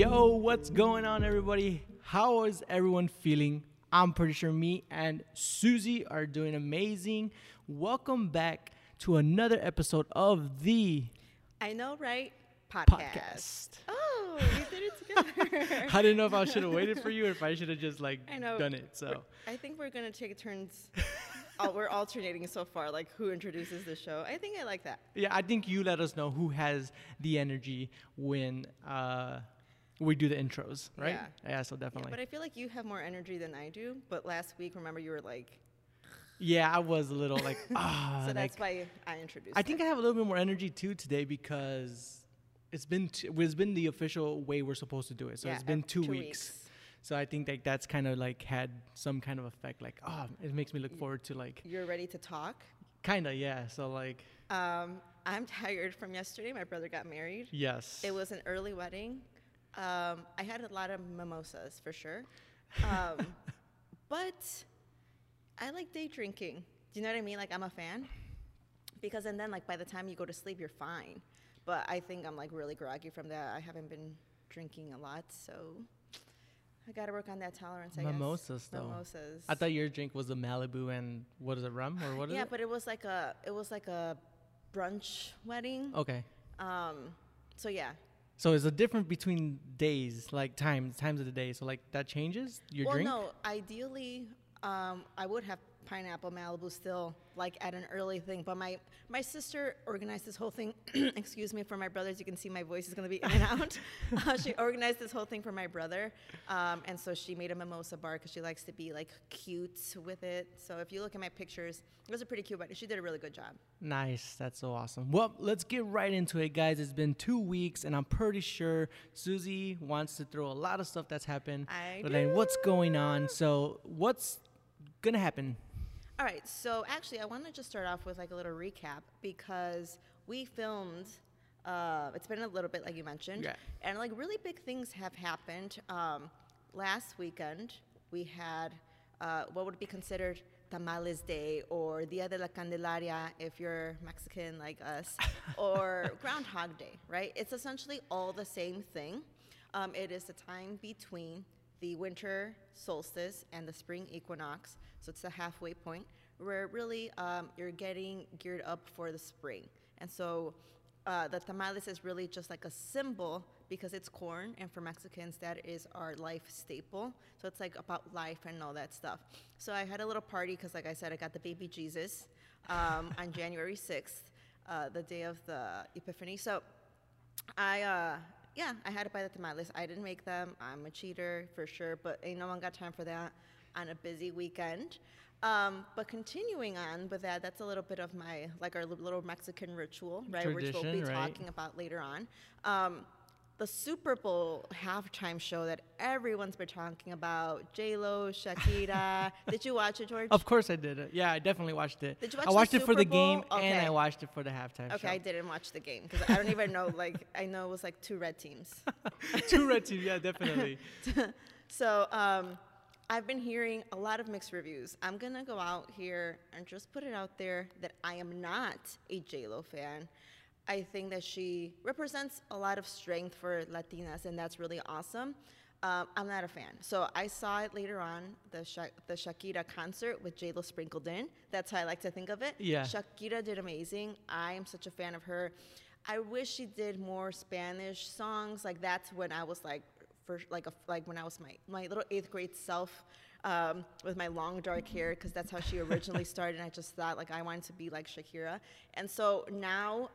Yo, what's going on, everybody? How is everyone feeling? I'm pretty sure me and Susie are doing amazing. Welcome back to another episode of the I Know Right podcast. Oh, we did it together. I didn't know if I should have waited for you or if I should have just like done it. So I think we're going to take turns. We're alternating so far, like who introduces the show. I think I like that. Yeah, I think you let us know who has the energy when we do the intros, right? Yeah, so definitely. Yeah, but I feel like you have more energy than I do. But last week, remember, you were like... Yeah, I was a little like... So that's why I introduced it. I think I have a little bit more energy too today because it's been the official way we're supposed to do it. So yeah, it's been two weeks. So I think that that's kind of like had some kind of effect. Like, it makes me look forward to like... You're ready to talk? Kind of, yeah. So like... I'm tired from yesterday. My brother got married. Yes. It was an early wedding. I had a lot of mimosas for sure. But I like day drinking. Do you know what I mean? Like I'm a fan. Because and then like by the time you go to sleep, you're fine. But I think I'm like really groggy from that. I haven't been drinking a lot, so... I gotta work on that tolerance, I guess. Mimosas. I thought your drink was a Malibu and what is it, rum or what is it? Yeah, but it was like a brunch wedding. Okay. So yeah. So it's a difference between days, like times of the day. So like that changes your drink? Well, no. Ideally, I would have pineapple Malibu still, like at an early thing. But my sister organized this whole thing. Excuse me for my brothers. You can see my voice is going to be in and out. She organized this whole thing for my brother. And so she made a mimosa bar because she likes to be like cute with it. So if you look at my pictures, it was a pretty cute wedding. She did a really good job. Nice. That's so awesome. Well, let's get right into it, guys. It's been 2 weeks and I'm pretty sure Susie wants to throw a lot of stuff that's happened. What's going on? So what's going to happen? All right, so actually I want to just start off with like a little recap because we filmed, it's been a little bit like you mentioned, and like really big things have happened. Last weekend we had what would be considered Tamales Day or Dia de la Candelaria if you're Mexican like us, or Groundhog Day, right? It's essentially all the same thing. It is the time between the winter solstice and the spring equinox. So it's the halfway point where really you're getting geared up for the spring. And so the tamales is really just like a symbol because it's corn. And for Mexicans, that is our life staple. So it's like about life and all that stuff. So I had a little party because like I said, I got the baby Jesus on January 6th, the day of the Epiphany. So I had to buy the tamales. I didn't make them. I'm a cheater for sure, but ain't no one got time for that on a busy weekend. But continuing on with that, that's a little bit of my, like our little Mexican ritual, right? Tradition, which we'll be talking about later on. The Super Bowl halftime show that everyone's been talking about, JLo, Shakira. Did you watch it, George? Of course I did. Yeah, I definitely watched it. Did you watch the Super Bowl? I watched it for the game, and I watched it for the halftime show. Okay, I didn't watch the game because I don't even know. Like I know it was like two red teams. Two red teams, yeah, definitely. So I've been hearing a lot of mixed reviews. I'm going to go out here and just put it out there that I am not a JLo fan. I think that she represents a lot of strength for Latinas, and that's really awesome. I'm not a fan. So I saw it later on, the Shakira concert with JLo sprinkled in. That's how I like to think of it. Yeah. Shakira did amazing. I am such a fan of her. I wish she did more Spanish songs. Like that's when I was like, when I was my little 8th grade self with my long dark hair, because that's how she originally started. And I just thought like I wanted to be like Shakira. And so now,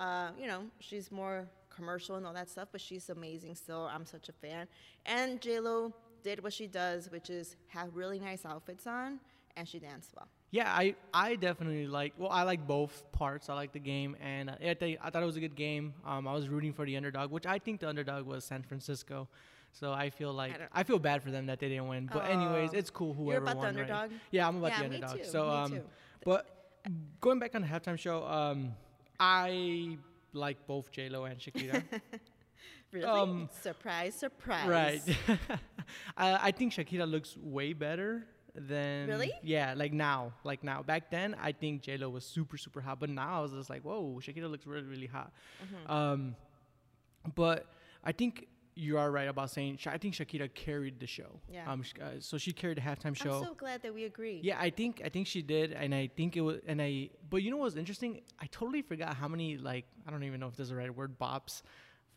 she's more commercial and all that stuff, but she's amazing still. I'm such a fan. And JLo did what she does, which is have really nice outfits on, and she danced well. Yeah, I definitely I like both parts. I like the game, and I thought it was a good game. I was rooting for the underdog, which I think the underdog was San Francisco. So I feel like I feel bad for them that they didn't win. But anyways, it's cool whoever won. You're about the underdog? Right? Yeah, I'm about the underdog. Me too. So but going back on the halftime show, I like both JLo and Shakira. Really? Surprise, surprise. Right. I think Shakira looks way better than really? Yeah, like now. Back then, I think JLo was super, super hot. But now I was just like, whoa, Shakira looks really, really hot. Mm-hmm. But I think you are right about saying, I think Shakira carried the show. Yeah. So she carried the halftime show. I'm so glad that we agree. Yeah, I think she did, and I think it was, and I. But you know what's interesting? I totally forgot how many, like, I don't even know if there's a right word, bops,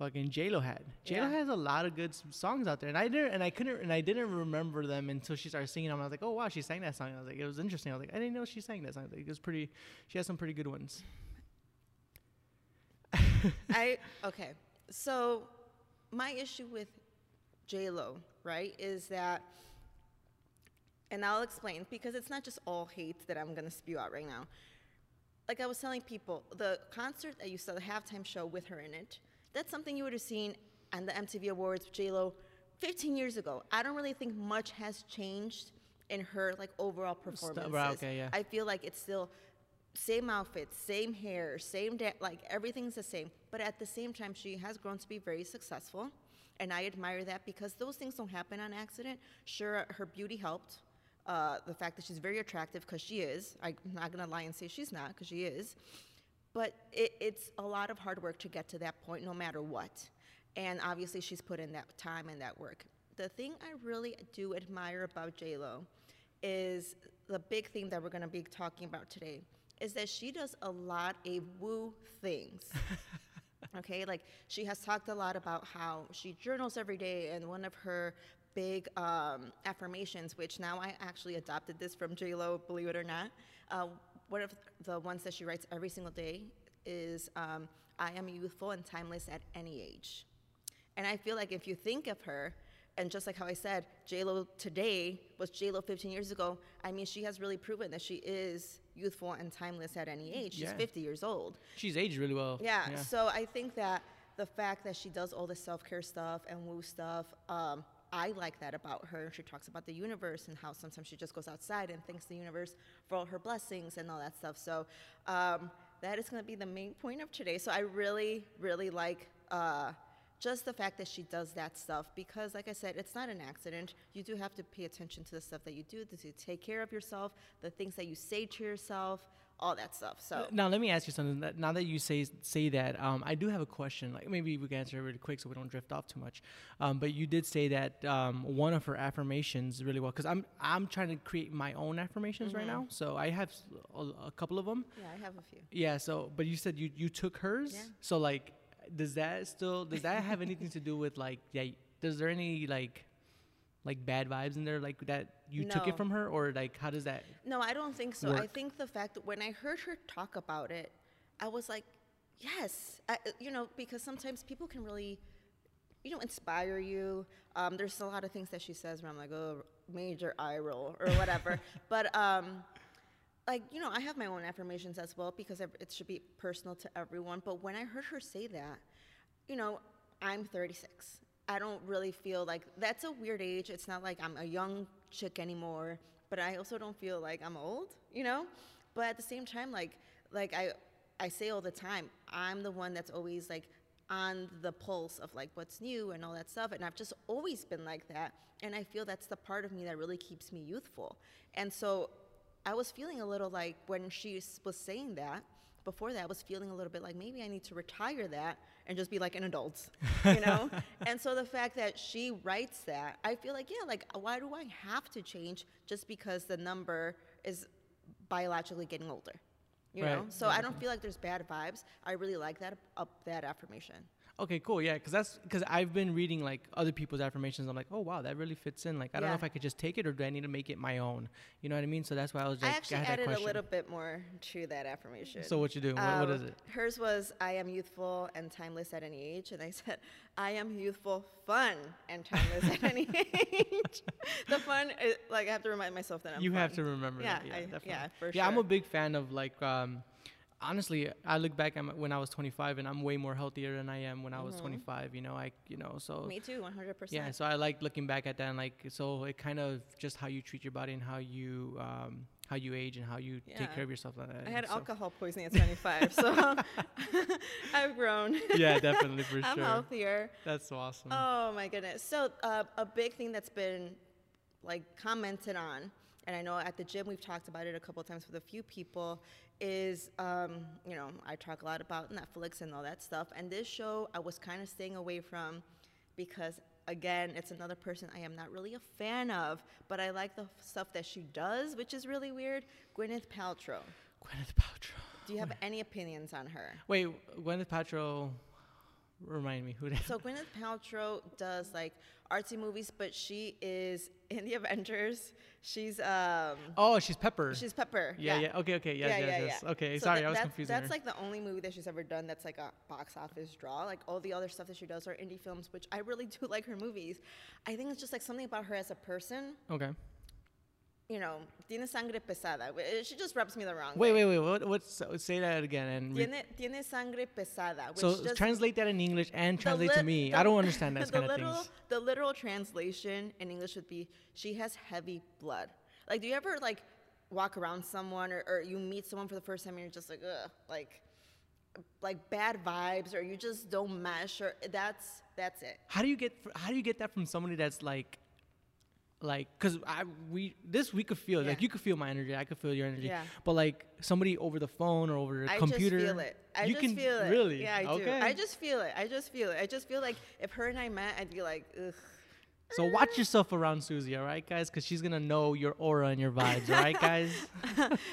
fucking JLo had. JLo has a lot of good songs out there, and I didn't remember them until she started singing them. I was like, oh wow, she sang that song. I was like, it was interesting. I was like, I didn't know she sang that song. Like, it was pretty. She has some pretty good ones. So my issue with JLo, right, is that, and I'll explain, because it's not just all hate that I'm going to spew out right now. Like I was telling people, the concert that you saw, the halftime show with her in it, that's something you would have seen on the MTV Awards with JLo 15 years ago. I don't really think much has changed in her, like, overall performances. I feel like it's still same outfits, same hair, same day, like everything's the same. But at the same time, she has grown to be very successful, and I admire that because those things don't happen on accident. Sure, her beauty helped, the fact that she's very attractive, because she is. I'm not gonna lie and say she's not, because she is. But it's a lot of hard work to get to that point, no matter what. And obviously, she's put in that time and that work. The thing I really do admire about JLo is the big thing that we're gonna be talking about today, is that she does a lot of woo things, okay? Like, she has talked a lot about how she journals every day, and one of her big affirmations, which now I actually adopted this from JLo, believe it or not, one of the ones that she writes every single day is, I am youthful and timeless at any age. And I feel like if you think of her, and just like how I said, JLo today was JLo 15 years ago, I mean, she has really proven that she is youthful and timeless at any age. She's 50 years old. She's aged really well. Yeah, so I think that the fact that she does all this self-care stuff and woo stuff, I like that about her. She talks about the universe and how sometimes she just goes outside and thanks the universe for all her blessings and all that stuff. So that is going to be the main point of today. So I really, really like just the fact that she does that stuff, because like I said, it's not an accident. You do have to pay attention to the stuff that you do, to take care of yourself, the things that you say to yourself, all that stuff. So now let me ask you something. Now that you say that, I do have a question. Like, maybe we can answer it really quick so we don't drift off too much. But you did say that one of her affirmations really well, because I'm trying to create my own affirmations right now. So I have a couple of them. Yeah, I have a few. Yeah. So, but you said you took hers. Yeah. So like, does that have anything to do with, like, does there any like bad vibes in there, like that you took it from her, or like how does that No, I don't think so. Work? I think the fact that when I heard her talk about it, I was like, yes, because sometimes people can really, inspire you. There's a lot of things that she says where I'm like, oh, major eye roll or whatever. But I have my own affirmations as well, because it should be personal to everyone. But when I heard her say that, I'm 36. I don't really feel like that's a weird age. It's not like I'm a young chick anymore, but I also don't feel like I'm old, But at the same time, like I say all the time, I'm the one that's always like on the pulse of like what's new and all that stuff, and I've just always been like that. And I feel that's the part of me that really keeps me youthful. And so I was feeling a little like, when she was saying that, before that I was feeling a little bit like, maybe I need to retire that and just be like an adult, And so the fact that she writes that, I feel like, why do I have to change just because the number is biologically getting older, you know? So I don't feel like there's bad vibes. I really like that affirmation. Okay, cool. Yeah, because I've been reading like other people's affirmations. I'm like, oh wow, that really fits in. Like, I don't know if I could just take it, or do I need to make it my own? You know what I mean? So that's why I was like, I actually added a little bit more to that affirmation. So what you do? What is it? Hers was, I am youthful and timeless at any age, and I said, I am youthful, fun, and timeless at any age. The fun, is, like, I have to remind myself that I'm. You fun. Have to remember. Yeah, that. Yeah, definitely. Yeah, for sure. Yeah, I'm a big fan of like. Honestly, I look back at when I was 25, and I'm way more healthier than I am when I was 25. So me too, 100%. Yeah, so I like looking back at that, and like, so it kind of just how you treat your body and how you age and how you take care of yourself. Like that. I had alcohol poisoning at 25, so I've grown. Yeah, definitely, for sure. I'm healthier. That's awesome. Oh my goodness. So a big thing that's been like commented on, and I know at the gym we've talked about it a couple of times with a few people, is, I talk a lot about Netflix and all that stuff. And this show I was kind of staying away from because, again, it's another person I am not really a fan of, but I like the stuff that she does, which is really weird. Gwyneth Paltrow. Do you have any opinions on her? Wait, Gwyneth Paltrow, remind me who that is. So Gwyneth Paltrow does like artsy movies, but she is in the Avengers. She's oh, she's Pepper. She's Pepper. Yeah. Okay. Yes. Okay, so sorry, I was confused. That's like the only movie that she's ever done that's like a box office draw. Like all the other stuff that she does are indie films, which I really do like her movies. I think it's just like something about her as a person. Okay. You know, tiene sangre pesada. She just rubs me the wrong way. Wait. What's say that again? And tiene sangre pesada. Which so translate that in English and translate to me. I don't understand that kind of things. The literal translation in English would be, she has heavy blood. Like, do you ever, like, walk around someone or you meet someone for the first time and you're just like, ugh, like bad vibes, or you just don't mesh, or that's it. How do you get that from somebody that's like, cause we could feel like you could feel my energy, I could feel your energy, but like somebody over the phone or over the computer, I just feel it. I just feel it. Really? Yeah, I do. I just feel it. I just feel like if her and I met, I'd be like, ugh. So watch yourself around Susie, all right, guys, because she's gonna know your aura and your vibes, all right, guys.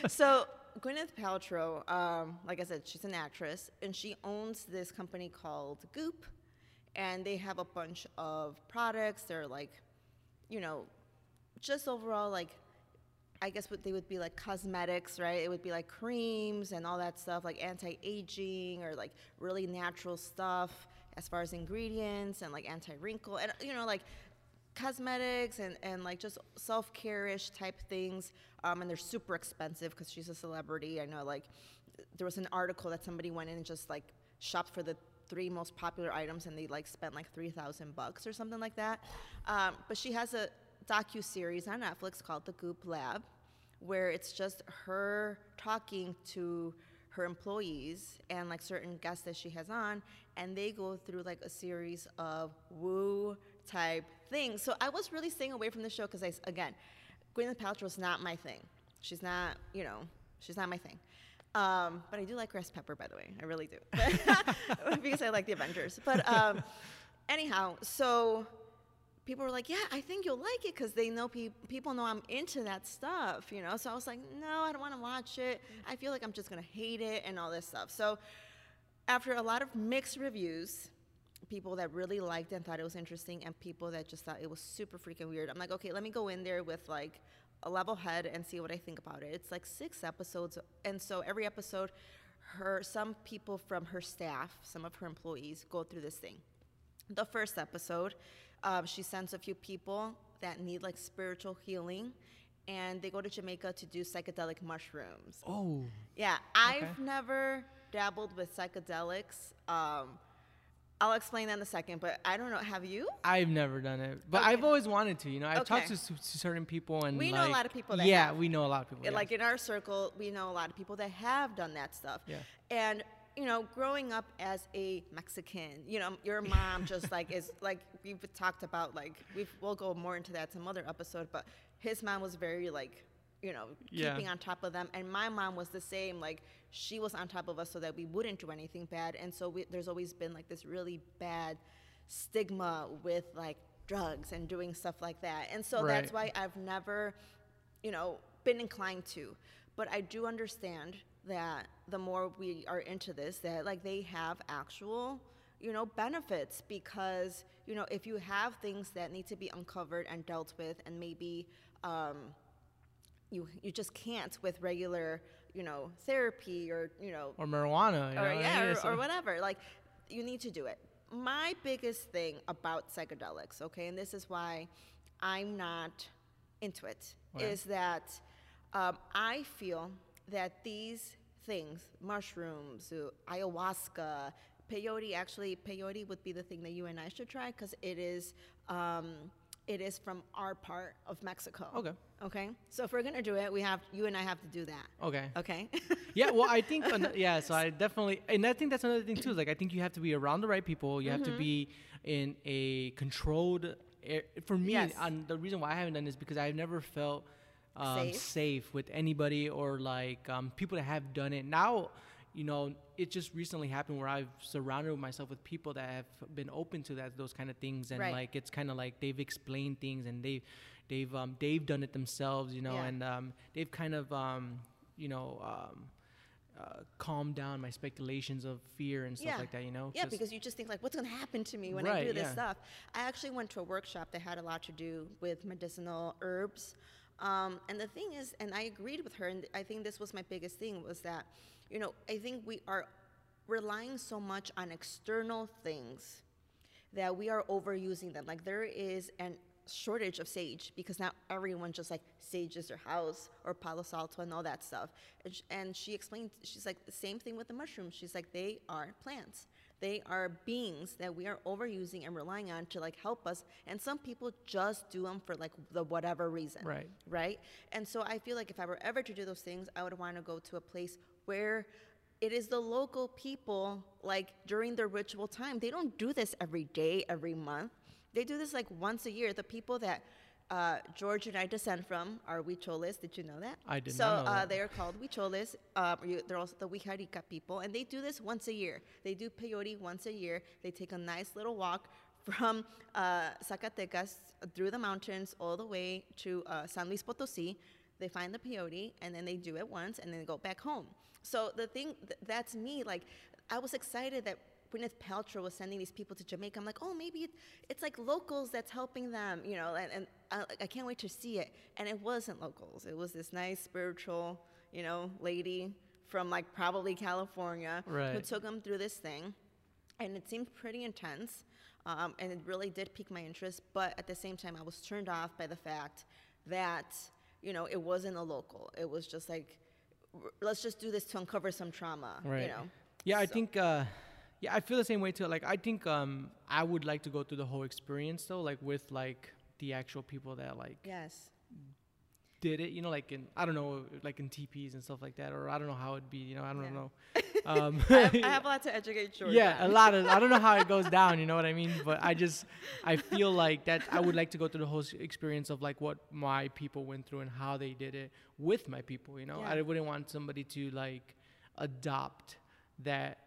So Gwyneth Paltrow, like I said, she's an actress, and she owns this company called Goop, and they have a bunch of products. They're like, you know, just overall, like, I guess what they would be like cosmetics, right? It would be like creams and all that stuff, like anti-aging or like really natural stuff as far as ingredients and like anti-wrinkle and, you know, like cosmetics and like just self-care-ish type things. And they're super expensive because she's a celebrity. I know, like, there was an article that somebody went in and just like shopped for the 3 most popular items, and they like spent like $3,000 or something like that. But she has a docu-series on Netflix called The Goop Lab, where it's just her talking to her employees and like certain guests that she has on, and they go through like a series of woo type things. So I was really staying away from the show because again, Gwyneth Paltrow's not my thing. She's not my thing. But I do like Chris Pepper, by the way. I really do. Because I like the Avengers. But anyhow, so people were like, yeah, I think you'll like it because they know people know I'm into that stuff, you know? So I was like, no, I don't want to watch it. I feel like I'm just going to hate it and all this stuff. So after a lot of mixed reviews, people that really liked it and thought it was interesting and people that just thought it was super freaking weird, I'm like, okay, let me go in there with like a level head and see what I think about it. It's like 6 episodes, and so every episode, some people from her staff, some of her employees, go through this thing. The first episode, she sends a few people that need like spiritual healing, and they go to Jamaica to do psychedelic mushrooms. Oh. Yeah, I've never dabbled with psychedelics. I'll explain that in a second, but I don't know. Have you? I've never done it, but I've always wanted to. You know, I've talked to certain people, and we know a lot of people that have. We know a lot of people. Like in our circle, we know a lot of people that have done that stuff. Yeah. And you know, growing up as a Mexican, you know, your mom just like is like we've talked about. Like we'll go more into that some other episode, but his mom was very like, you know, keeping on top of them. And my mom was the same. Like, she was on top of us so that we wouldn't do anything bad. And so there's always been, like, this really bad stigma with, like, drugs and doing stuff like that. And so that's why I've never, you know, been inclined to. But I do understand that the more we are into this, that, like, they have actual, you know, benefits. Because, you know, if you have things that need to be uncovered and dealt with and maybe you just can't with regular, you know, therapy or, you know. Or marijuana. Or whatever. Like, you need to do it. My biggest thing about psychedelics, okay, and this is why I'm not into it, is that I feel that these things, mushrooms, ayahuasca, peyote, peyote would be the thing that you and I should try because it is from our part of Mexico. Okay? So if we're going to do it, you and I have to do that. Okay? Yeah, well, I think, so I definitely, and I think that's another thing, too. Like, I think you have to be around the right people. You have to be in a controlled, for me, the reason why I haven't done this is because I've never felt safe with anybody or, like, people that have done it. Now, you know, it just recently happened where I've surrounded myself with people that have been open to that, those kind of things. And right. like, it's kind of like they've explained things and they've done it themselves, you know, yeah. and they've kind of, you know, calm down my speculations of fear and stuff yeah. like that, you know? Yeah, because you just think like, what's going to happen to me when right, I do this yeah. stuff? I actually went to a workshop that had a lot to do with medicinal herbs. And the thing is, and I agreed with her, and I think this was my biggest thing, was that, you know, I think we are relying so much on external things that we are overusing them. Like there is an shortage of sage because now everyone just like sages their house or Palo Santo and all that stuff. And she explained, she's like the same thing with the mushrooms. She's like, they are plants. They are beings that we are overusing and relying on to like help us. And some people just do them for like the whatever reason. Right. Right. And so I feel like if I were ever to do those things, I would want to go to a place where it is the local people, like during their ritual time. They don't do this every day, every month. They do this like once a year. The people that George and I descend from are Huicholes. Did you know that? I did not know that. So they are called Huicholes. They're also the Wixárika people. And they do this once a year. They do peyote once a year. They take a nice little walk from Zacatecas through the mountains all the way to San Luis Potosí. They find the peyote, and then they do it once, and then they go back home. So the thing, that's me. Like, I was excited that Gwyneth Paltrow was sending these people to Jamaica. I'm like, oh, maybe it's like locals that's helping them, you know, and I can't wait to see it. And it wasn't locals. It was this nice spiritual, you know, lady from like probably California right. who took them through this thing. And it seemed pretty intense. And it really did pique my interest. But at the same time, I was turned off by the fact that, you know, it wasn't a local. It was just like, let's just do this to uncover some trauma, right. you know. Yeah, so. I think... Yeah, I feel the same way too. Like, I think I would like to go through the whole experience though, like with like the actual people that like yes did it, you know, like in, I don't know, like in teepees and stuff like that, or I don't know how it'd be, you know, I don't yeah. know. I have a lot to educate George. Yeah, on. A lot of I don't know how it goes down, you know what I mean? But I feel like that I would like to go through the whole experience of like what my people went through and how they did it with my people, you know. Yeah. I wouldn't want somebody to like adopt that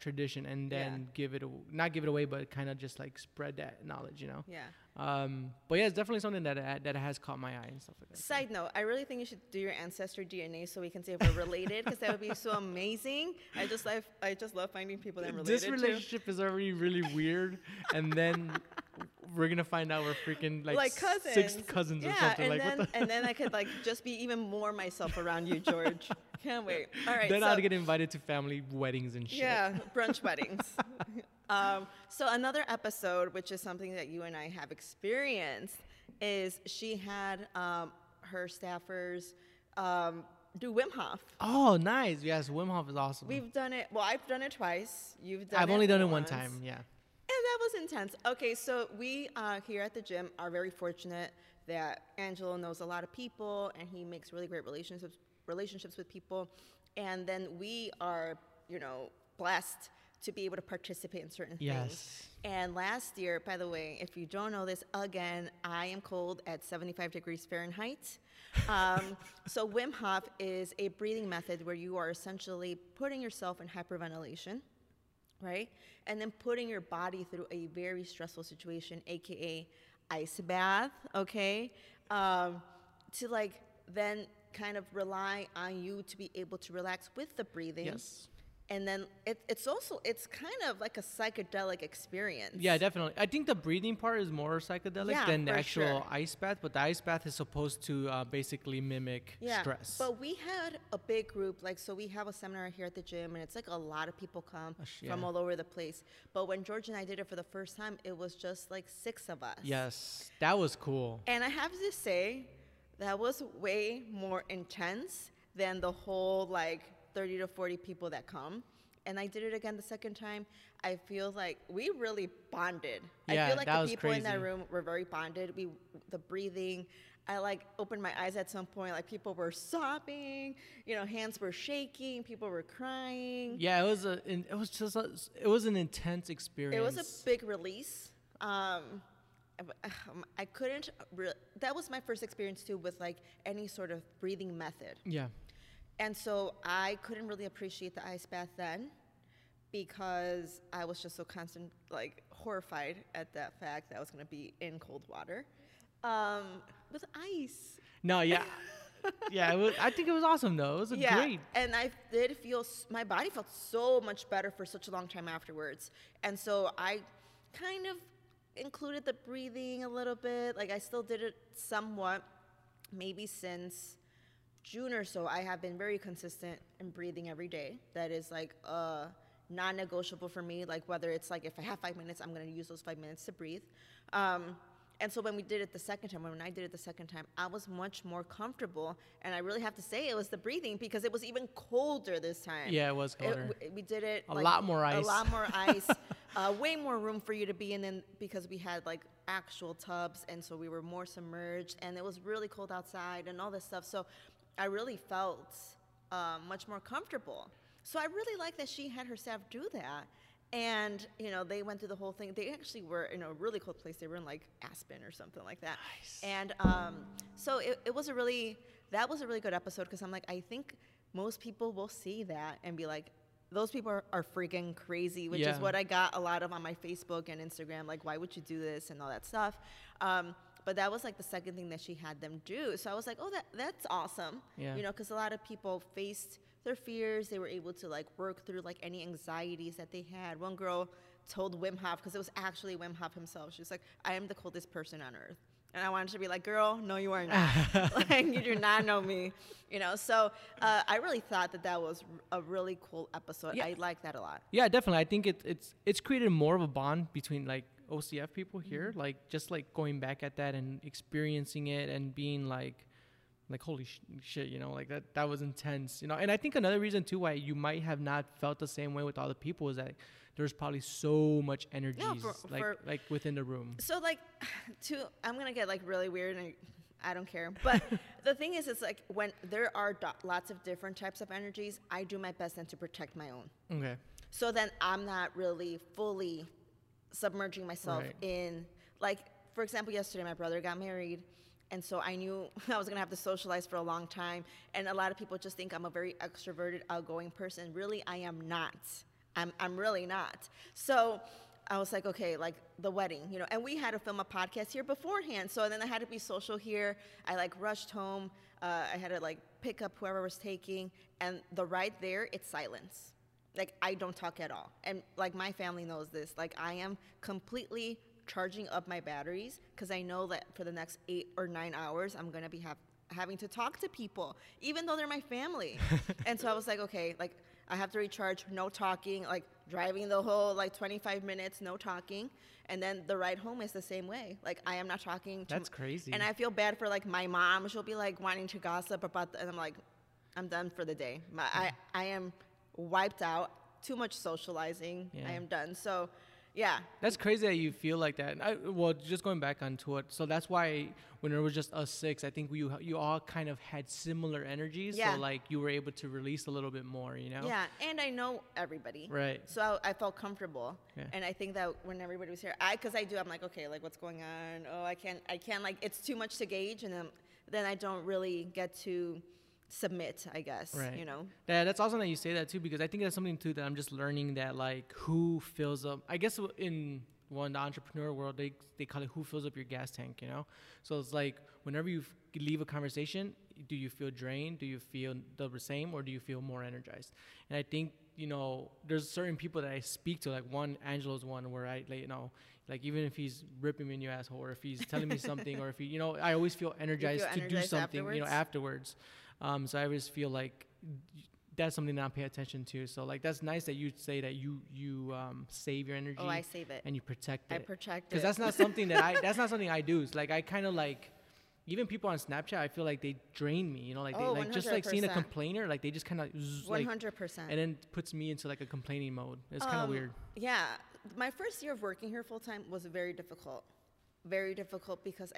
tradition and then yeah. not give it away but kind of just like spread that knowledge, you know. Yeah. But yeah, it's definitely something that has caught my eye and stuff like that. Side note, I really think you should do your ancestor DNA so we can see if we're related, because that would be so amazing. I just love finding people that I'm related to. This relationship is already really weird, and then we're gonna find out we're freaking like cousins. Sixth cousins yeah, or something. And like then, what the and then I could like just be even more myself around you, George. Can't wait. All right. Then so I'll get invited to family weddings and shit. Yeah, brunch weddings. So another episode, which is something that you and I have experienced, is she had her staffers do Wim Hof. Oh, nice. Yes, Wim Hof is awesome. We've done it. Well, I've done it twice. I've only done it one time. Yeah. And that was intense. Okay, so we here at the gym are very fortunate that Angelo knows a lot of people, and he makes really great relationships with people, and then we are, you know, blessed to be able to participate in certain yes. things. And last year, by the way, if you don't know this, again, I am cold at 75 degrees Fahrenheit. So Wim Hof is a breathing method where you are essentially putting yourself in hyperventilation, right? And then putting your body through a very stressful situation, AKA ice bath, okay? To like then kind of rely on you to be able to relax with the breathing. Yes. And then it's kind of like a psychedelic experience. Yeah, definitely. I think the breathing part is more psychedelic than the actual ice bath, but the ice bath is supposed to basically mimic stress. But we had a big group, like, so we have a seminar here at the gym, and it's like a lot of people come from all over the place. But when George and I did it for the first time, it was just like 6 of us. Yes, that was cool. And I have to say, that was way more intense than the whole like 30 to 40 people that come. And I did it again the second time. I feel like we really bonded. Yeah, I feel like the people in that room were very bonded. The breathing, I like opened my eyes at some point, like people were sobbing, you know, hands were shaking, people were crying. Yeah, it was an intense experience. It was a big release. I couldn't that was my first experience too with like any sort of breathing method. Yeah. And so I couldn't really appreciate the ice bath then because I was just so constant, like horrified at that fact that I was gonna be in cold water with ice. No, yeah. Yeah, I think it was awesome though. It was great. And I did feel, my body felt so much better for such a long time afterwards. And so I kind of included the breathing a little bit. Like I still did it somewhat. Maybe since June or so, I have been very consistent in breathing every day. That is like non-negotiable for me. Like whether it's like if I have 5 minutes, I'm gonna use those 5 minutes to breathe. And so when we did it the second time, when I did it the second time, I was much more comfortable. And I really have to say it was the breathing because it was even colder this time. Yeah, it was colder. We did it. A lot more ice. A lot more ice. Way more room for you to be in then because we had like actual tubs. And so we were more submerged. And it was really cold outside and all this stuff. So I really felt much more comfortable. So I really like that she had her staff do that. And, you know, they went through the whole thing. They actually were in a really cold place. They were in, like, Aspen or something like that. Nice. And so it was a really, that was a really good episode because I'm like, I think most people will see that and be like, those people are freaking crazy, which is what I got a lot of on my Facebook and Instagram. Like, why would you do this and all that stuff? But that was, like, the second thing that she had them do. So I was like, oh, that's awesome. Yeah. You know, because a lot of people faced their fears. They were able to like work through like any anxieties that they had. One girl told Wim Hof, because it was actually Wim Hof himself, she was like, I am the coldest person on earth. And I wanted to be like, girl, no, you are not. Like, you do not know me, you know? So I really thought that was a really cool episode. Yeah. I like that a lot. Yeah, definitely. I think it's created more of a bond between like OCF people here, like just like going back at that and experiencing it and being like holy shit, you know, like that was intense, you know. And I think another reason too why you might have not felt the same way with other people is that there's probably so much energy like within the room. So like, I'm gonna get like really weird and I don't care. But the thing is, it's like when there are lots of different types of energies, I do my best then to protect my own. Okay. So then I'm not really fully submerging myself in, like, for example, yesterday my brother got married. And so I knew I was going to have to socialize for a long time. And a lot of people just think I'm a very extroverted, outgoing person. Really, I am not. I'm really not. So I was like, okay, like the wedding, you know. And we had to film a podcast here beforehand. So then I had to be social here. I like rushed home. I had to like pick up whoever was taking. And the ride there, it's silence. Like I don't talk at all. And like my family knows this. Like I am completely charging up my batteries because I know that for the next 8 or 9 hours I'm gonna be having to talk to people, even though they're my family. And so I was like, okay, like I have to recharge, no talking, like driving the whole like 25 minutes, no talking. And then the ride home is the same way. Like I am not talking. That's crazy. And I feel bad for like my mom. She'll be like wanting to gossip about, and I'm like, I'm done for the day. I am wiped out. Too much socializing. Yeah. I am done. So. Yeah. That's crazy that you feel like that. Well, just going back onto it. So that's why when it was just us six, I think you all kind of had similar energies. Yeah. So like you were able to release a little bit more, you know? Yeah. And I know everybody. Right. So I felt comfortable. Yeah. And I think that when everybody was here, I'm like, okay, like what's going on? Oh, I can't like, it's too much to gauge. And then I don't really get to submit, I guess, you know? Yeah, that's awesome that you say that too, because I think that's something too that I'm just learning, that like who fills up, I guess in the entrepreneur world, they call it who fills up your gas tank, you know? So it's like whenever you leave a conversation, do you feel drained? Do you feel the same, or do you feel more energized? And I think, you know, there's certain people that I speak to, like Angelo's one where I, you know, like even if he's ripping me in your asshole, or if he's telling me something, or if he, you know, I always feel energized to do something, you know, afterwards. So I always feel like that's something that I pay attention to. So like that's nice that you say that you save your energy. Oh, I save it. And you protect it. I protect it. Because that's not something that that's not something I do. It's like I kind of like, even people on Snapchat, I feel like they drain me. You know, like they like 100%. Just like seeing a complainer, like they just kind of 100%. And then puts me into like a complaining mode. It's kind of weird. Yeah, my first year of working here full time was very difficult because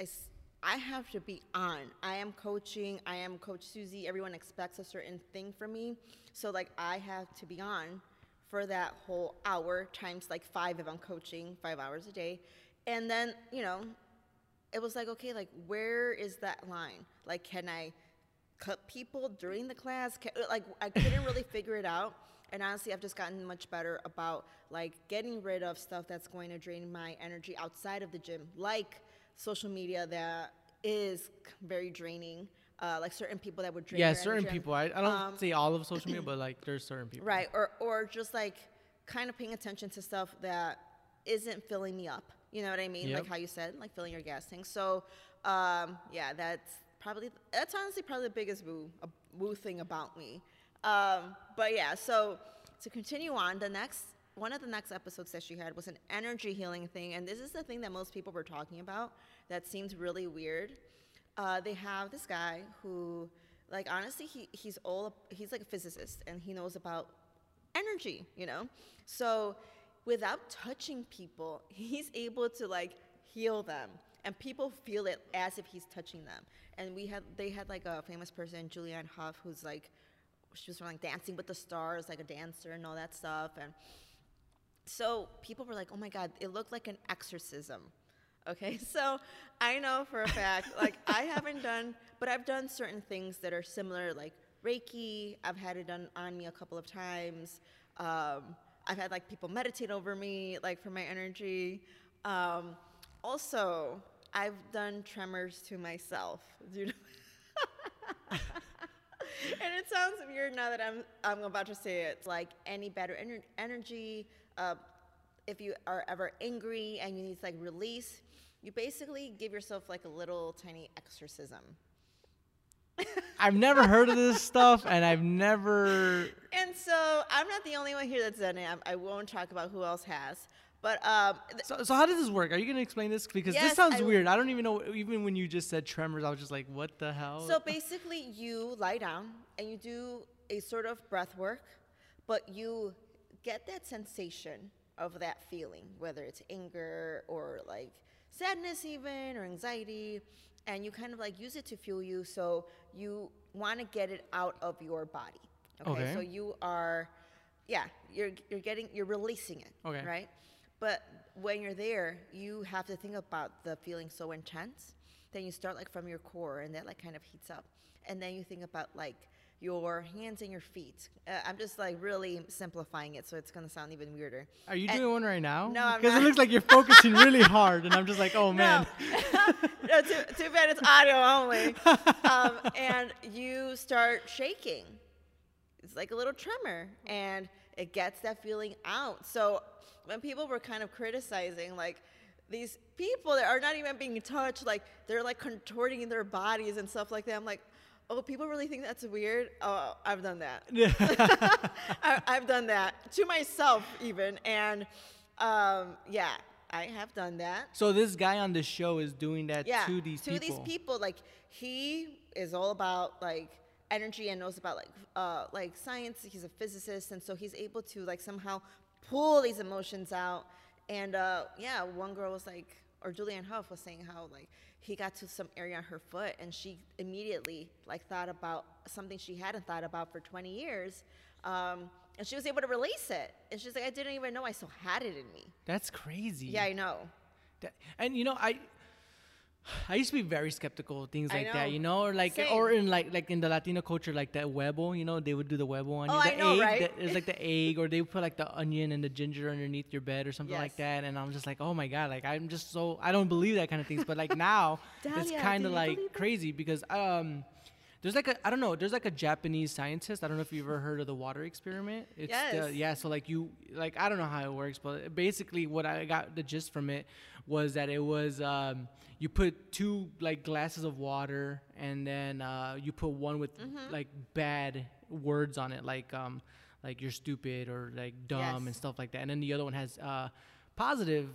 I have to be on. I am coaching. I am Coach Susie. Everyone expects a certain thing from me. So, like, I have to be on for that whole hour times, like, 5 if I'm coaching, 5 hours a day. And then, you know, it was like, okay, like, where is that line? Like, can I people during the class? Like, I couldn't really figure it out. And honestly, I've just gotten much better about like getting rid of stuff that's going to drain my energy outside of the gym, like social media that is very draining. Like certain people that would drain. Yeah, certain energy. People. I don't say all of social media, but like there's certain people. Right, or just like kind of paying attention to stuff that isn't filling me up. You know what I mean? Yep. Like how you said, like filling your gas tank. So, yeah, that's honestly probably the biggest woo thing about me. But yeah, so to continue on, one of the next episodes that she had was an energy healing thing, and this is the thing that most people were talking about that seems really weird. They have this guy who, like, honestly, he's like a physicist, and he knows about energy, you know? So without touching people, he's able to like heal them, and people feel it as if he's touching them. And they had like a famous person, Julianne Hough, who's like, she was from like Dancing with the Stars, like a dancer and all that stuff. And so people were like, oh my God, it looked like an exorcism. Okay, so I know for a fact, like I haven't done, but I've done certain things that are similar, like Reiki. I've had it done on me a couple of times. I've had like people meditate over me, like for my energy. Also, I've done tremors to myself. And it sounds weird now that I'm about to say it. Like any better energy, if you are ever angry and you need to like release, you basically give yourself like a little tiny exorcism. I've never heard of this stuff, and I've never. And so I'm not the only one here that's done it. I won't talk about who else has. But so how does this work? Are you gonna explain this? Because yes, this sounds weird. I don't even know. Even when you just said tremors, I was just like, what the hell? So basically, you lie down and you do a sort of breath work, but you get that sensation of that feeling, whether it's anger or like sadness, even, or anxiety, and you kind of like use it to fuel you. So you want to get it out of your body. Okay. So you are, yeah, you're releasing it. Okay. Right. But when you're there, you have to think about the feeling so intense. Then you start like from your core, and that like kind of heats up. And then you think about like your hands and your feet. I'm just like really simplifying it, so it's gonna sound even weirder. Are you doing one right now? No, I'm not. Because it looks like you're focusing really hard, and I'm just like, oh man. No, too bad it's audio only. And you start shaking. It's like a little tremor, and it gets that feeling out. So when people were kind of criticizing, like, these people that are not even being touched, like, they're, like, contorting their bodies and stuff like that. I'm like, oh, people really think that's weird? Oh, I've done that. I've done that to myself even. And, yeah, I have done that. So this guy on the show is doing that to these people? Yeah, to these people. Like, he is all about, like, energy and knows about, like science. He's a physicist, and so he's able to, like, somehow pull these emotions out. And yeah, one girl was like, or Julianne Hough was saying how like he got to some area on her foot, and she immediately like thought about something she hadn't thought about for 20 years, and she was able to release it. And she's like, I didn't even know I still had it in me. That's crazy. Yeah, I know. And you know, I used to be very skeptical of things like that, you know, or like, or in like in the Latino culture, like that huevo, you know, they would do the huevo on you. Oh, I know, right? It's like the egg, or they would put like the onion and the ginger underneath your bed or something like that. And I'm just like, oh my God, like I'm just so, I don't believe that kind of things. But like now, it's kind of like crazy because there's like a, I don't know, there's like a Japanese scientist. I don't know if you've ever heard of the water experiment. It's yeah. So like you, like, I don't know how it works, but basically what I got the gist from it was that it was, you put two like glasses of water, and then you put one with like bad words on it, like you're stupid or like dumb and stuff like that, and then the other one has positive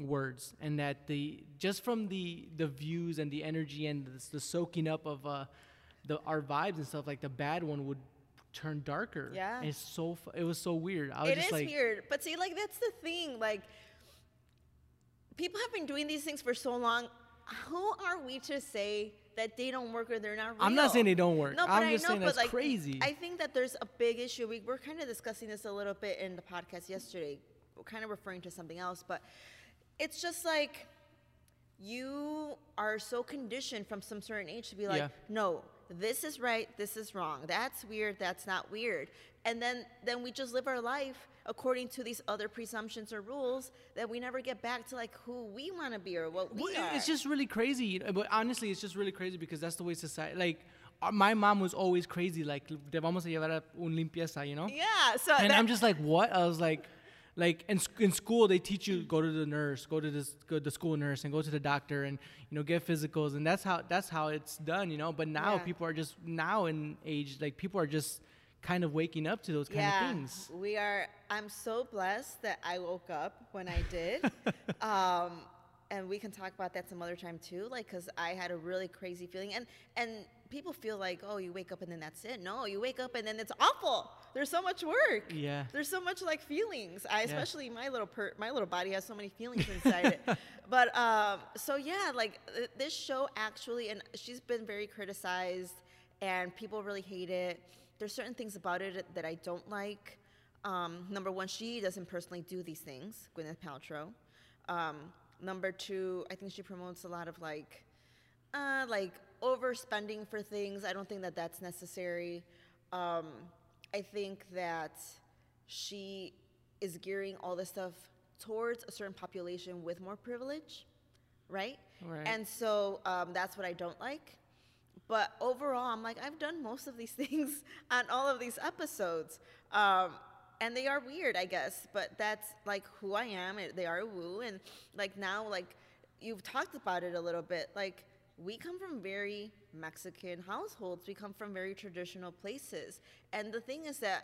words, and that the just from the views and the energy and the soaking up of our vibes and stuff, like the bad one would turn darker. Yeah, and it's so it was so weird. I was it just is like, weird, but see, like that's the thing, like. People have been doing these things for so long. Who are we to say that they don't work or they're not real? I'm not saying they don't work. No, but I'm just saying that's like, crazy. I think that there's a big issue. We were kind of discussing this a little bit in the podcast yesterday. We're kind of referring to something else, but it's just like you are so conditioned from some certain age to be like, no, this is right, this is wrong, that's weird, that's not weird. And then we just live our life according to these other presumptions or rules that we never get back to like who we want to be or what we are. It's just really crazy. But honestly, it's just really crazy because that's the way society, like, my mom was always crazy, like, te vamos a llevar a un limpieza, you know? Yeah. So and I'm just like, what? I was like in school, they teach you go to the nurse, go to the school nurse and go to the doctor and, you know, get physicals. And that's how it's done, you know? But now people are just, now in age, like, people are just kind of waking up to those kind of things. We are. I'm so blessed that I woke up when I did. And we can talk about that some other time too, like, because I had a really crazy feeling. And people feel like, oh, you wake up and then that's it. No, you wake up and then it's awful. There's so much work. Yeah. There's so much like feelings. Especially my little body has so many feelings inside it. But so yeah, like this show actually, and she's been very criticized, and people really hate it. There's certain things about it that I don't like. Number one, she doesn't personally do these things, Gwyneth Paltrow. Number two, I think she promotes a lot of like overspending for things. I don't think that that's necessary. I think that she is gearing all this stuff towards a certain population with more privilege, right? Right. And so that's what I don't like. But overall, I'm like, I've done most of these things on all of these episodes. And they are weird, I guess, but that's like who I am. They are woo, and like now, like you've talked about it a little bit. Like we come from very Mexican households. We come from very traditional places. And the thing is that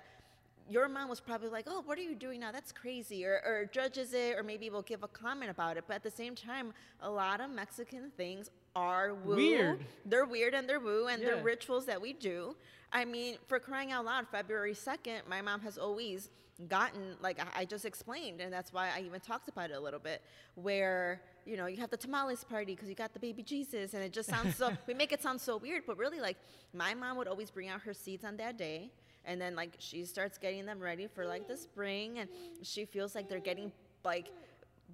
your mom was probably like, "Oh, what are you doing now? That's crazy," or judges it, or maybe will give a comment about it. But at the same time, a lot of Mexican things are woo. Weird. They're weird and they're woo, and they're rituals that we do. I mean, for crying out loud, February 2nd, my mom has always gotten, like I just explained, and that's why I even talked about it a little bit, where, you know, you have the tamales party because you got the baby Jesus, and it just sounds so, we make it sound so weird, but really, like, my mom would always bring out her seeds on that day, and then, like, she starts getting them ready for, like, the spring, and she feels like they're getting, like,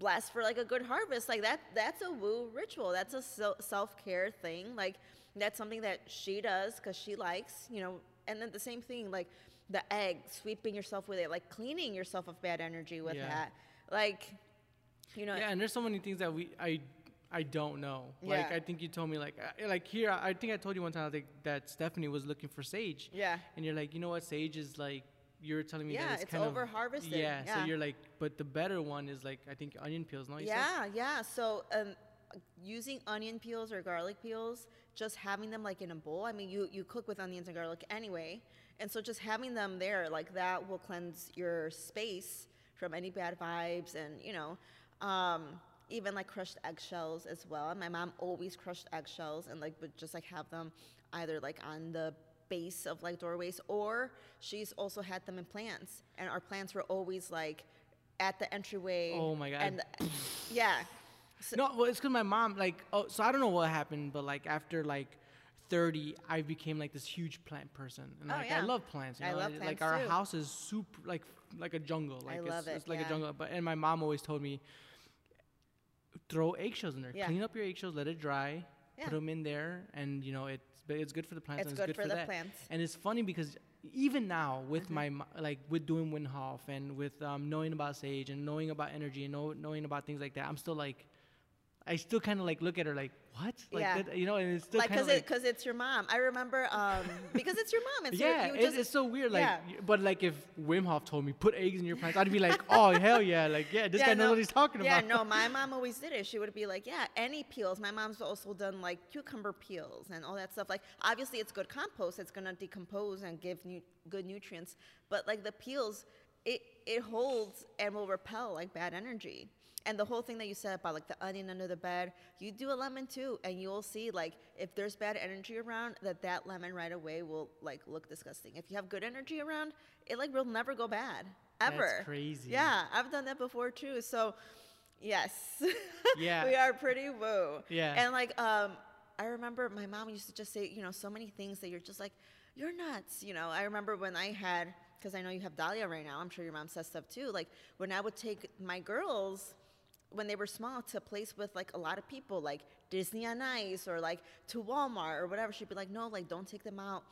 blessed for, like, a good harvest. Like, that's a woo ritual. That's a self-care thing, like, that's something that she does because she likes, you know. And then the same thing, like the egg, sweeping yourself with it, like cleaning yourself of bad energy with that. Like, you know. Yeah, and there's so many things that I don't know. Like, I think you told me, like here, I think I told you one time like, that Stephanie was looking for sage. Yeah. And you're like, you know what, sage is like, you were telling me that it's kind over harvested. Yeah, yeah, so you're like, but the better one is like, I think onion peels, no? You said? Yeah. So using onion peels or garlic peels, just having them like in a bowl. I mean, you cook with onions and garlic anyway. And so just having them there like that will cleanse your space from any bad vibes. And, you know, even like crushed eggshells as well. My mom always crushed eggshells and like would just like have them either like on the base of like doorways, or she's also had them in plants. And our plants were always like at the entryway. Oh my God. And So no, well, it's because my mom, like, oh, so I don't know what happened, but, like, after, like, 30, I became, like, this huge plant person. And, like, I love plants. You know? I love plants, like, our house is super, like a jungle. Like, it's like a jungle. But, and my mom always told me, throw eggshells in there. Yeah. Clean up your eggshells, let it dry, put them in there, and, you know, it's good for the plants. It's good for the plants. And it's funny because even now with my, like, with doing Wim Hof and with knowing about sage and knowing about energy and knowing about things like that, I'm still, like, I still kind of like look at her like, what? Like that, you know, and it's still like, because it's your mom. I remember, because it's your mom. It's it's so weird. Like, but like if Wim Hof told me put eggs in your plants, I'd be like, oh, hell yeah. Like, this guy knows what he's talking about. Yeah, no, my mom always did it. She would be like, any peels. My mom's also done like cucumber peels and all that stuff. Like, obviously it's good compost. It's going to decompose and give good nutrients. But like the peels, it holds and will repel like bad energy. And the whole thing that you said about, like, the onion under the bed, you do a lemon, too, and you'll see, like, if there's bad energy around, that lemon right away will, like, look disgusting. If you have good energy around, it, like, will never go bad, ever. That's crazy. Yeah, I've done that before, too. So, yes. Yeah. We are pretty woo. Yeah. And, like, I remember my mom used to just say, you know, so many things that you're just like, you're nuts. You know, I remember when I had, because I know you have Dahlia right now. I'm sure your mom says stuff, too. Like, when I would take my girls when they were small, to a place with like a lot of people, like Disney on Ice or like to Walmart or whatever. She'd be like, no, like don't take them out.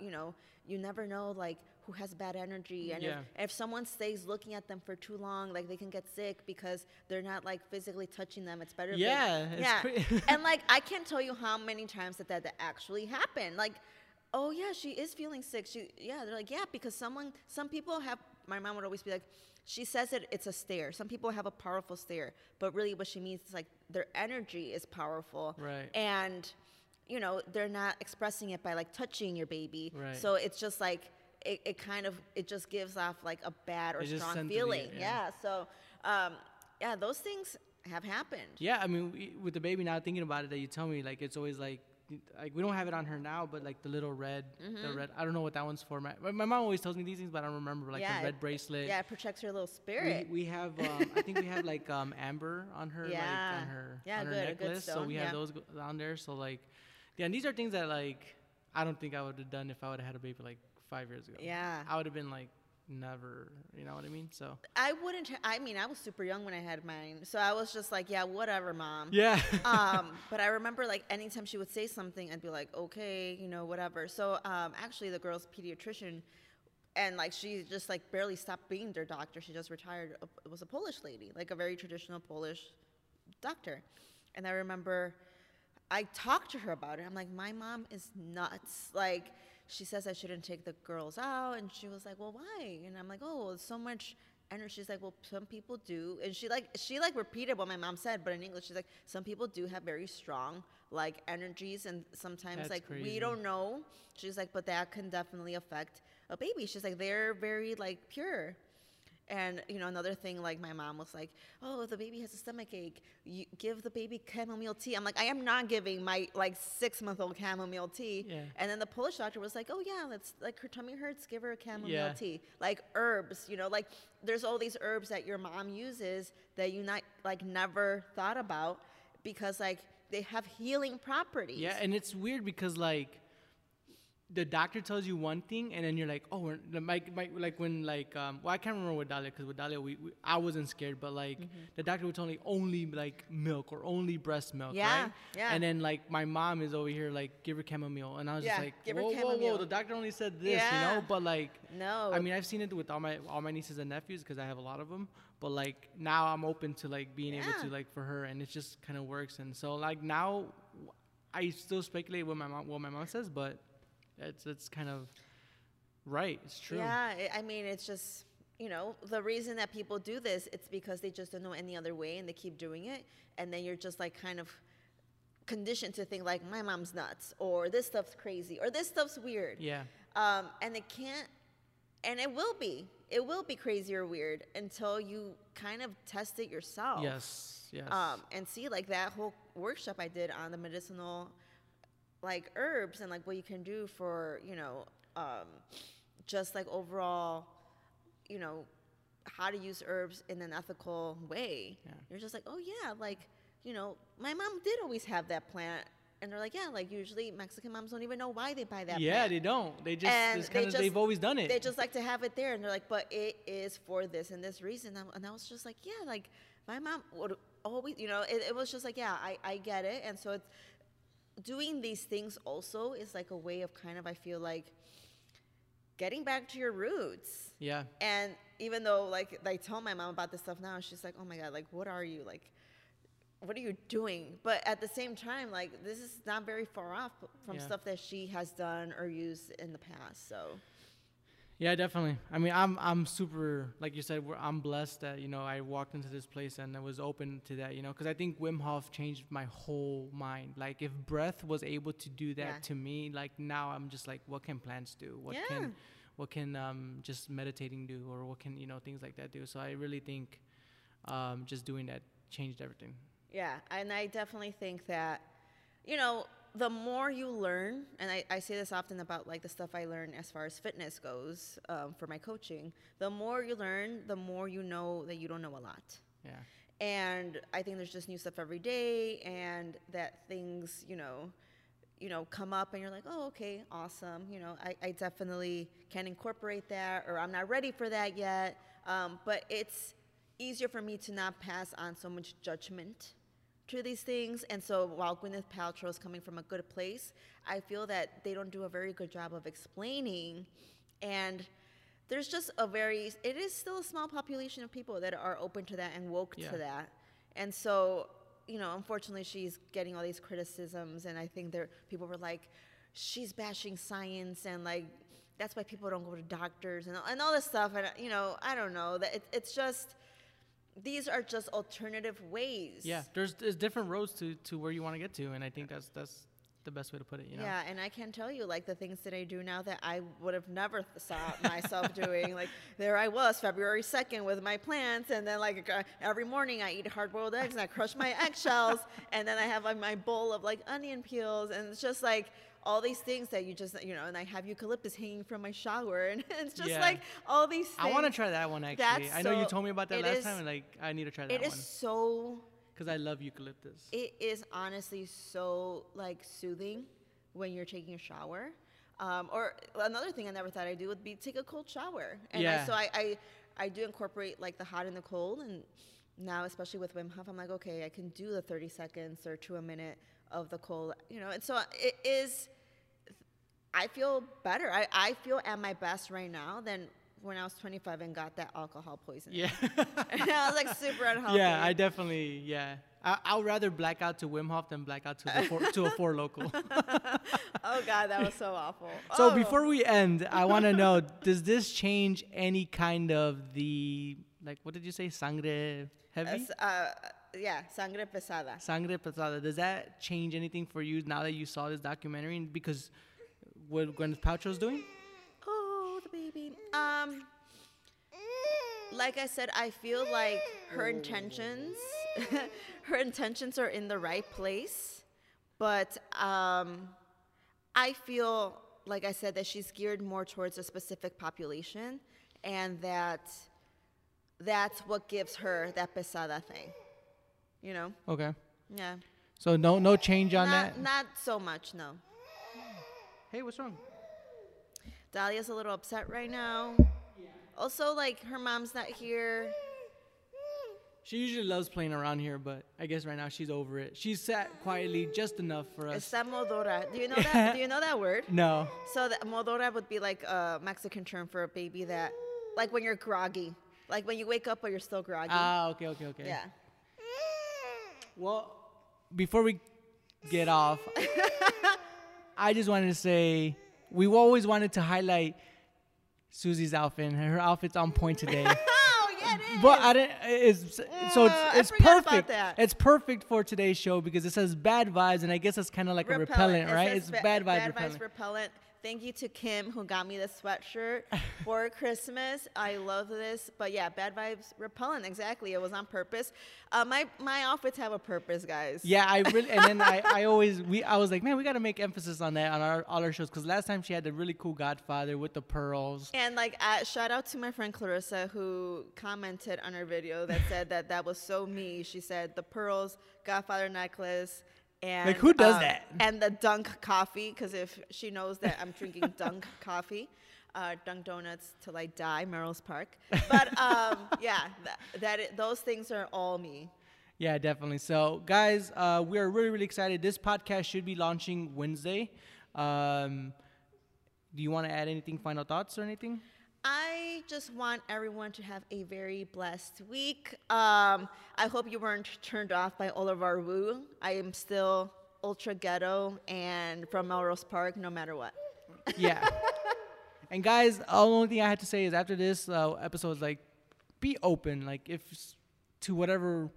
You know, you never know like who has bad energy, and yeah. if someone stays looking at them for too long, like they can get sick because they're not like physically touching them. It's better. Yeah. And like I can't tell you how many times that actually happened. Like, oh yeah, she is feeling sick. They're like, yeah, because some people have. My mom would always be like, she says it's a stare. Some people have a powerful stare, but really what she means is like their energy is powerful, right? And you know, they're not expressing it by like touching your baby, right? So it's just like it just gives off like a bad or strong feeling. So those things have happened. Yeah, I mean, with the baby, now thinking about it, that you tell me, like it's always like we don't have it on her now, but like the little red, I don't know what that one's for. My mom always tells me these things, but I don't remember. Like the red bracelet. Yeah, it protects her little spirit. We have, I think we have like amber on her, like on her, on her necklace. So we have those on there. So like, yeah, and these are things that like I don't think I would have done if I would have had a baby like 5 years ago. Yeah, I would have been like. Never, you know what I mean? So I wouldn't. I mean, I was super young when I had mine, so I was just like, yeah, whatever, mom. Yeah. But I remember like anytime she would say something, I'd be like, okay, you know, whatever. So actually, the girl's pediatrician, and like she just like barely stopped being their doctor. She just retired. It was a Polish lady, like a very traditional Polish doctor, and I remember I talked to her about it. I'm like, my mom is nuts, like. She says I shouldn't take the girls out, and she was like, well, why? And I'm like, oh, it's so much energy. She's like, well, some people do. And she repeated what my mom said, but in English. She's like, some people do have very strong like energies, and sometimes that's like crazy. We don't know. She's like, but that can definitely affect a baby. She's like, they're very like pure. And, you know, another thing, like, my mom was like, oh, the baby has a stomachache. You give the baby chamomile tea. I'm like, I am not giving my, like, 6-month-old chamomile tea. Yeah. And then the Polish doctor was like, oh, yeah, let's, like, her tummy hurts, give her a chamomile tea. Like, herbs, you know, like, there's all these herbs that your mom uses that you, not like, never thought about because, like, they have healing properties. Yeah, and it's weird because, like, the doctor tells you one thing, and then you're like, oh, I can't remember with Dahlia, because with Dahlia, I wasn't scared, but, like, the doctor would tell me only, like, milk or only breast milk, right? Yeah, and then, like, my mom is over here, like, give her chamomile, and I was just like, whoa, the doctor only said this, you know? But, like, no. I mean, I've seen it with all my nieces and nephews, because I have a lot of them, but, like, now I'm open to, like, being able to, like, for her, and it just kind of works, and so, like, now I still speculate what my mom says, but... It's kind of right. It's true. Yeah. I mean, it's just, you know, the reason that people do this, it's because they just don't know any other way and they keep doing it. And then you're just like kind of conditioned to think like my mom's nuts or this stuff's crazy or this stuff's weird. Yeah. And it can't. And it will be crazy or weird until you kind of test it yourself. Yes. Yes. And see like that whole workshop I did on the medicinal like herbs and like what you can do for, you know, just like overall, you know, how to use herbs in an ethical way. Yeah. You're just like, oh yeah, like, you know, my mom did always have that plant. And they're like, yeah, like usually Mexican moms don't even know why they buy that plant. Yeah, they don't. They've always done it. They just like to have it there. And they're like, but it is for this and this reason. And I was just like, yeah, like my mom would always, you know, it was just like, yeah, I get it. And so it's, doing these things also is like a way of kind of, I feel like, getting back to your roots. Yeah. And even though like I tell my mom about this stuff now, she's like, oh my God, like, what are you? Like, what are you doing? But at the same time, like, this is not very far off from stuff that she has done or used in the past. So. Yeah, definitely. I mean, I'm super, like you said, I'm blessed that, you know, I walked into this place and I was open to that, you know, because I think Wim Hof changed my whole mind. Like, if breath was able to do that to me, like, now I'm just like, what can plants do? What can just meditating do? Or what can, you know, things like that do? So I really think just doing that changed everything. Yeah, and I definitely think that, you know, the more you learn, and I say this often about like the stuff I learn as far as fitness goes for my coaching, the more you learn, the more you know that you don't know a lot. Yeah. And I think there's just new stuff every day, and that things, you know, come up and you're like, oh, okay, awesome. You know, I definitely can incorporate that, or I'm not ready for that yet. But it's easier for me to not pass on so much judgment to these things. And so while Gwyneth Paltrow is coming from a good place, I feel that they don't do a very good job of explaining. And there's just a very, it is still a small population of people that are open to that and woke to that. And so, you know, unfortunately she's getting all these criticisms, and I think there people were like, she's bashing science, and like, that's why people don't go to doctors and all this stuff. And, you know, I don't know. It's just, these are just alternative ways. Yeah, there's different roads to where you want to get to, and I think that's the best way to put it, you know? Yeah, and I can tell you, like, the things that I do now that I would have never saw myself doing. Like, there I was, February 2nd with my plants, and then, like, every morning I eat hard-boiled eggs, and I crush my eggshells, and then I have, like, my bowl of, like, onion peels, and it's just, like, all these things that you just, you know, and I have eucalyptus hanging from my shower, and it's just like all these things. I want to try that one, actually. That's I know you told me about that last time, and like, I need to try that one. It is so... Because I love eucalyptus. It is honestly so, like, soothing when you're taking a shower. Or another thing I never thought I'd do would be take a cold shower. And I do incorporate, like, the hot and the cold, and now, especially with Wim Hof, I'm like, okay, I can do the 30 seconds or to a minute of the cold, you know. And so it is, I feel better. I feel at my best right now than when I was 25 and got that alcohol poisoning. Yeah. And I was like super unhealthy. Yeah, I definitely, yeah. I'll rather black out to Wim Hof than black out to a four local. Oh God, that was so awful. So before we end, I want to know, does this change any kind of the, like, what did you say? Sangre heavy? Yeah, sangre pesada. Sangre pesada. Does that change anything for you now that you saw this documentary? Because what Gwyneth Paltrow's doing? Oh, the baby. Like I said, I feel like her intentions, her intentions are in the right place, but I feel, like I said, that she's geared more towards a specific population, and that that's what gives her that pesada thing. You know? Okay. Yeah. So no change on that? Not so much, no. Hey, what's wrong? Dahlia's a little upset right now. Yeah. Also, like, her mom's not here. She usually loves playing around here, but I guess right now she's over it. She's sat quietly just enough for us. Está modora. Do you know that? Do you know that word? No. So modora would be like a Mexican term for a baby that, like, when you're groggy. Like when you wake up but you're still groggy. Ah, okay. Yeah. Well, before we get off, I just wanted to say we always wanted to highlight Susie's outfit, and her outfit's on point today. Oh, yeah, it is. But I didn't. It's perfect. It's perfect for today's show because it says bad vibes, and I guess it's kind of like a repellent, right? It's bad vibes repellent. Thank you to Kim who got me this sweatshirt for Christmas. I love this. But yeah, bad vibes repellent. Exactly. It was on purpose. My outfits have a purpose, guys. Yeah, I really, and then I was like, man, we got to make emphasis on that on all our shows. Because last time she had the really cool Godfather with the pearls. And like, shout out to my friend Clarissa who commented on her video that said that was so me. She said the pearls, Godfather necklace. And, like, who does that? And the Dunk coffee, because if she knows that I'm drinking Dunk coffee, Dunk donuts till I die, Melrose Park. But yeah, those things are all me. Yeah, definitely. So, guys, we are really, really excited. This podcast should be launching Wednesday. Do you want to add anything? Final thoughts or anything? I just want everyone to have a very blessed week. I hope you weren't turned off by all of our woo. I am still ultra ghetto and from Melrose Park, no matter what. Yeah. And guys, the only thing I had to say is after this episode is, like, be open, like, if to whatever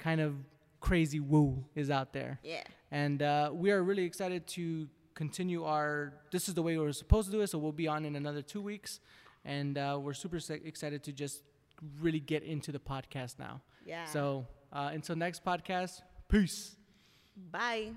kind of crazy woo is out there. Yeah. And we are really excited to continue this is the way we're supposed to do it, so we'll be on in another 2 weeks, and we're super excited to just really get into the podcast now. Yeah. So until next podcast, peace. Bye.